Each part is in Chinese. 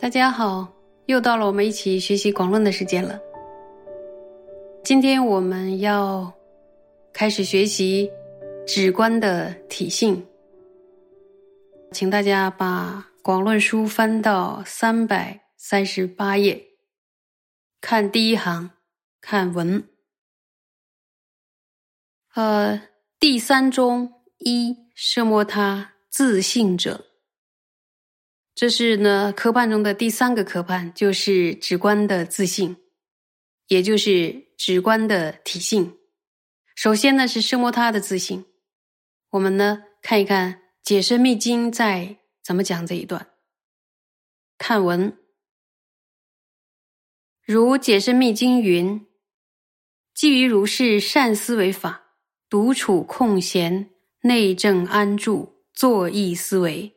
大家好，又到了我们一起学习广论的时间了。今天我们要开始学习止观的体性，请大家把广论书翻到338页，看第一行，看文。第三中一奢摩他自性者，这是呢科判中的第三个科判，就是止观的自性，也就是止观的体性。首先呢是奢摩他的自性，我们呢看一看解深密经在怎么讲这一段。看文，如解深密经云：基于如是善思维法，独处空闲，内正安住，作意思维。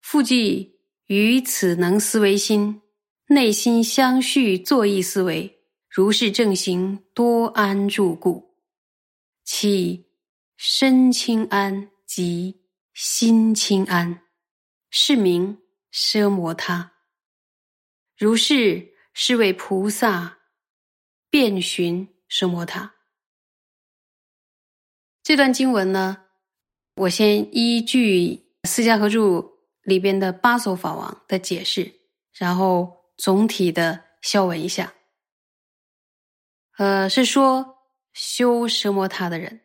复计于此能思维心，内心相续作意思维，如是正行多安住故，起身清安及心清安，是名奢摩他。如是是为菩萨遍寻奢摩他。这段经文呢，我先依据释迦合著里边的八首法王的解释，然后总体的消文一下。是说修奢摩他的人，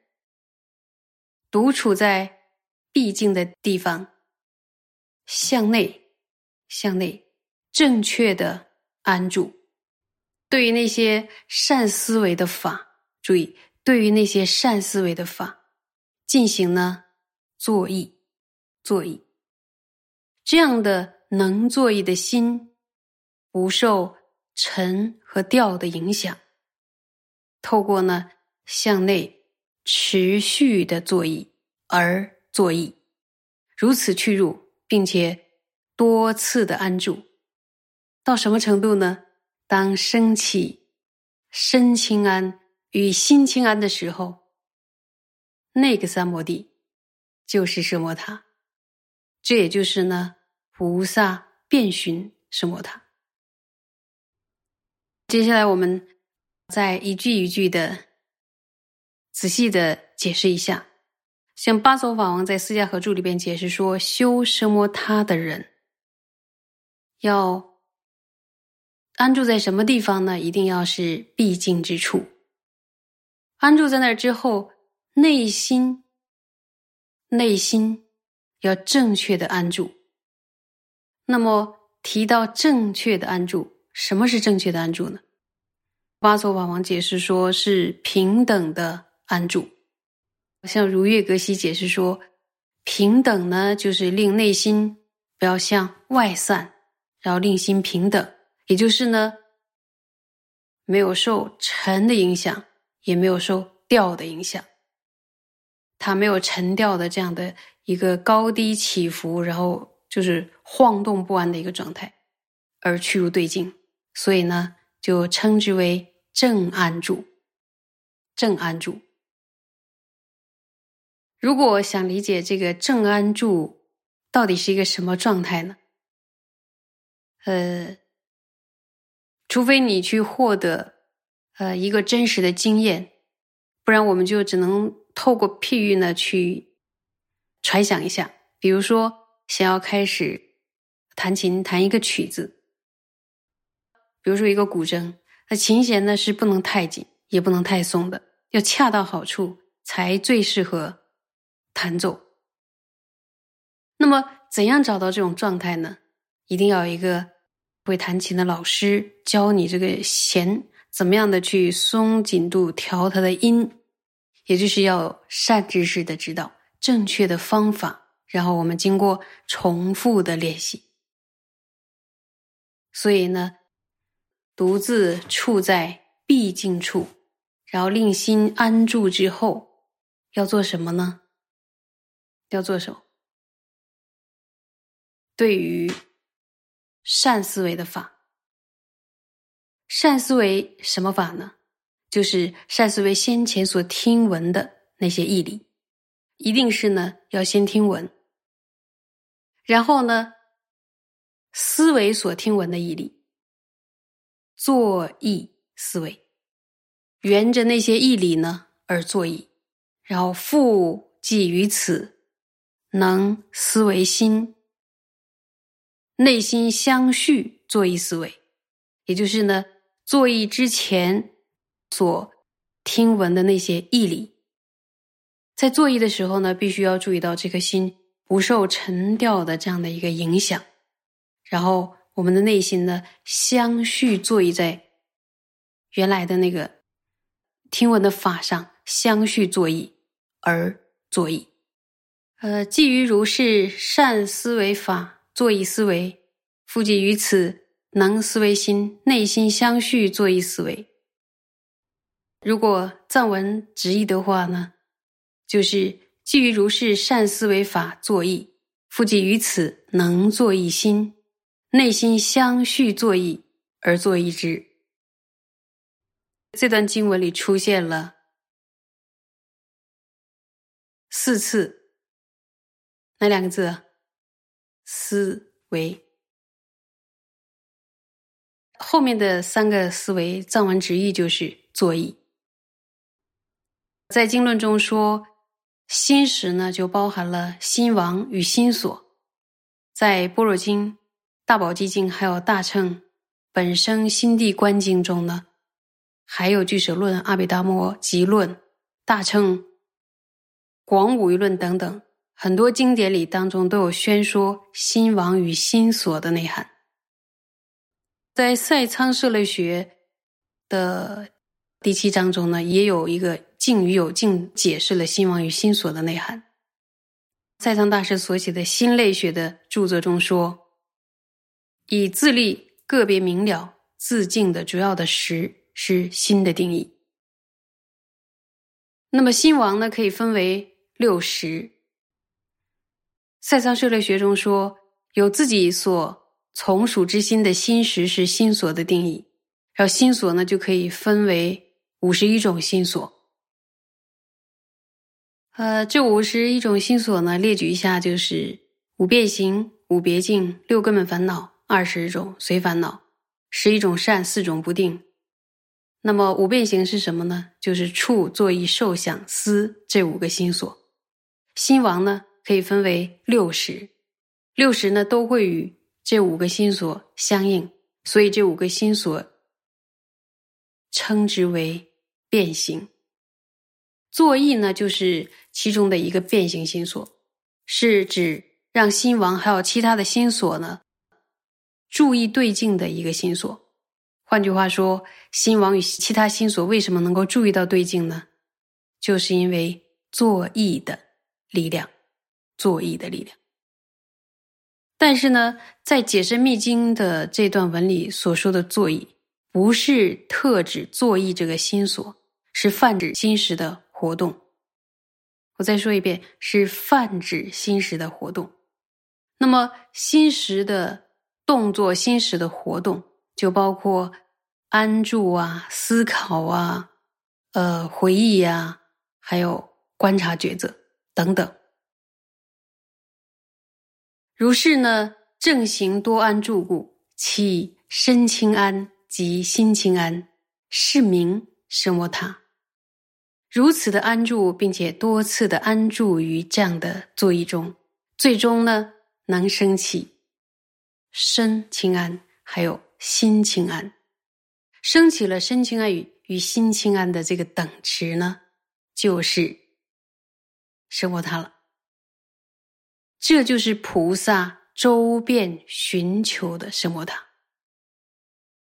独处在僻静的地方，向内正确的安住。对于那些善思维的法，注意，对于那些善思维的法进行呢作意。这样的能作意的心，不受尘和调的影响，透过呢向内持续的作意而作意，如此去入，并且多次的安住，到什么程度呢？当升起身清安与心清安的时候，那个三摩地就是奢摩他，这也就是呢菩萨遍寻奢摩他。接下来我们再一句一句的仔细的解释一下。像八首法王在释迦合著里边解释说，修奢摩他的人要安住在什么地方呢？一定要是僻静之处。安住在那儿之后，内心要正确的安住。那么提到正确的安住，什么是正确的安住呢？八首法王解释说是平等的安住。像如月格西解释说，平等呢就是令内心不要向外散，然后令心平等，也就是呢没有受尘的影响，也没有受调的影响，它没有沉掉的这样的一个高低起伏，然后就是晃动不安的一个状态，而去入对境，所以呢就称之为正安住。如果想理解这个正安住到底是一个什么状态呢？除非你去获得一个真实的经验，不然我们就只能透过譬喻呢去揣想一下。比如说想要开始弹琴，弹一个曲子，比如说一个古筝，那琴弦呢是不能太紧也不能太松的，要恰到好处才最适合弹奏。那么怎样找到这种状态呢？一定要有一个会弹琴的老师教你这个弦怎么样的去松紧度，调它的音，也就是要善知识的指导，正确的方法，然后我们经过重复的练习。所以呢独自处在僻静处，然后令心安住之后，要做什么呢？要做什么？对于善思维的法。善思维什么法呢？就是善思维先前所听闻的那些义理，一定是呢要先听闻，然后呢思维所听闻的义理，作意思维，沿着那些义理呢而作意，然后复记于此，能思维心，内心相续作意思维，也就是呢作意之前所听闻的那些义理。在作意的时候呢，必须要注意到这颗心不受尘调的这样的一个影响，然后我们的内心呢相续作意，在原来的那个听闻的法上相续作意而作意。基于如是善思维法作意思维，复基于此能思维心，内心相续作意思维。如果藏文直译的话呢，就是基于如是善思维法作意，复基于此能作意心，内心相续作意而作意之。这段经文里出现了4次哪两个字啊？思维。后面的3个思维藏文直译就是作意。在经论中说心识呢就包含了心王与心所，在般若经、大宝积经还有大乘本生心地观经中呢，还有俱舍论、阿毗达摩集论、大乘广五义论等等，很多经典里当中都有宣说心王与心所的内涵。在赛仓舍lợi学的第7章中呢，也有一个境与有境解释了心王与心所的内涵。赛仓大师所写的心类学的著作中说，以自立个别明了自境的主要的实是心的定义。那么心王呢可以分为6识。赛仓舍lợi学中说，有自己所从属之心的心识是心所的定义，然后心所呢就可以分为51种心所。这51种心所呢列举一下，就是无变行、无别境、6根本烦恼、20种随烦恼、11种善、4种不定。那么无变行是什么呢？就是触、作意、受、想、思这5个心所。心王呢可以分为6识，6识呢都会与这5个心所相应，所以这5个心所称之为变行。作意呢就是其中的一个变行心所，是指让心王还有其他的心所呢注意对境的一个心所。换句话说，心王与其他心所为什么能够注意到对境呢？就是因为作意的力量，作意的力量。但是呢，在解深密经的这段文里所说的作意，不是特指作意这个心所，是泛指心识的活动。我再说一遍，是泛指心识的活动。那么心识的动作、心识的活动就包括安住啊、思考啊、回忆啊，还有观察抉择等等。如是呢，正行多安住故，起身轻安及心轻安，是名奢摩他。如此的安住，并且多次的安住于这样的作意中，最终呢，能生起身轻安，还有心轻安。升起了身轻安与心轻安的这个等持呢，就是奢摩他了。这就是菩萨周遍寻求的奢摩他。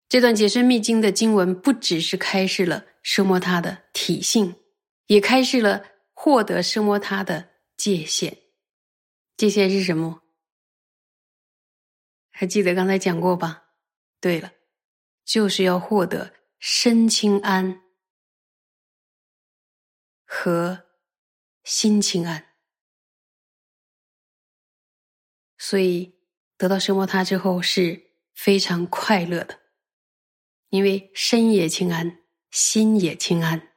这段解深密经的经文不只是开示了奢摩他的体性，也开示了获得奢摩他的界限。界限是什么？还记得刚才讲过吧？对了，就是要获得身轻安和心轻安。所以得到奢摩他之后是非常快乐的，因为身也清安，心也清安。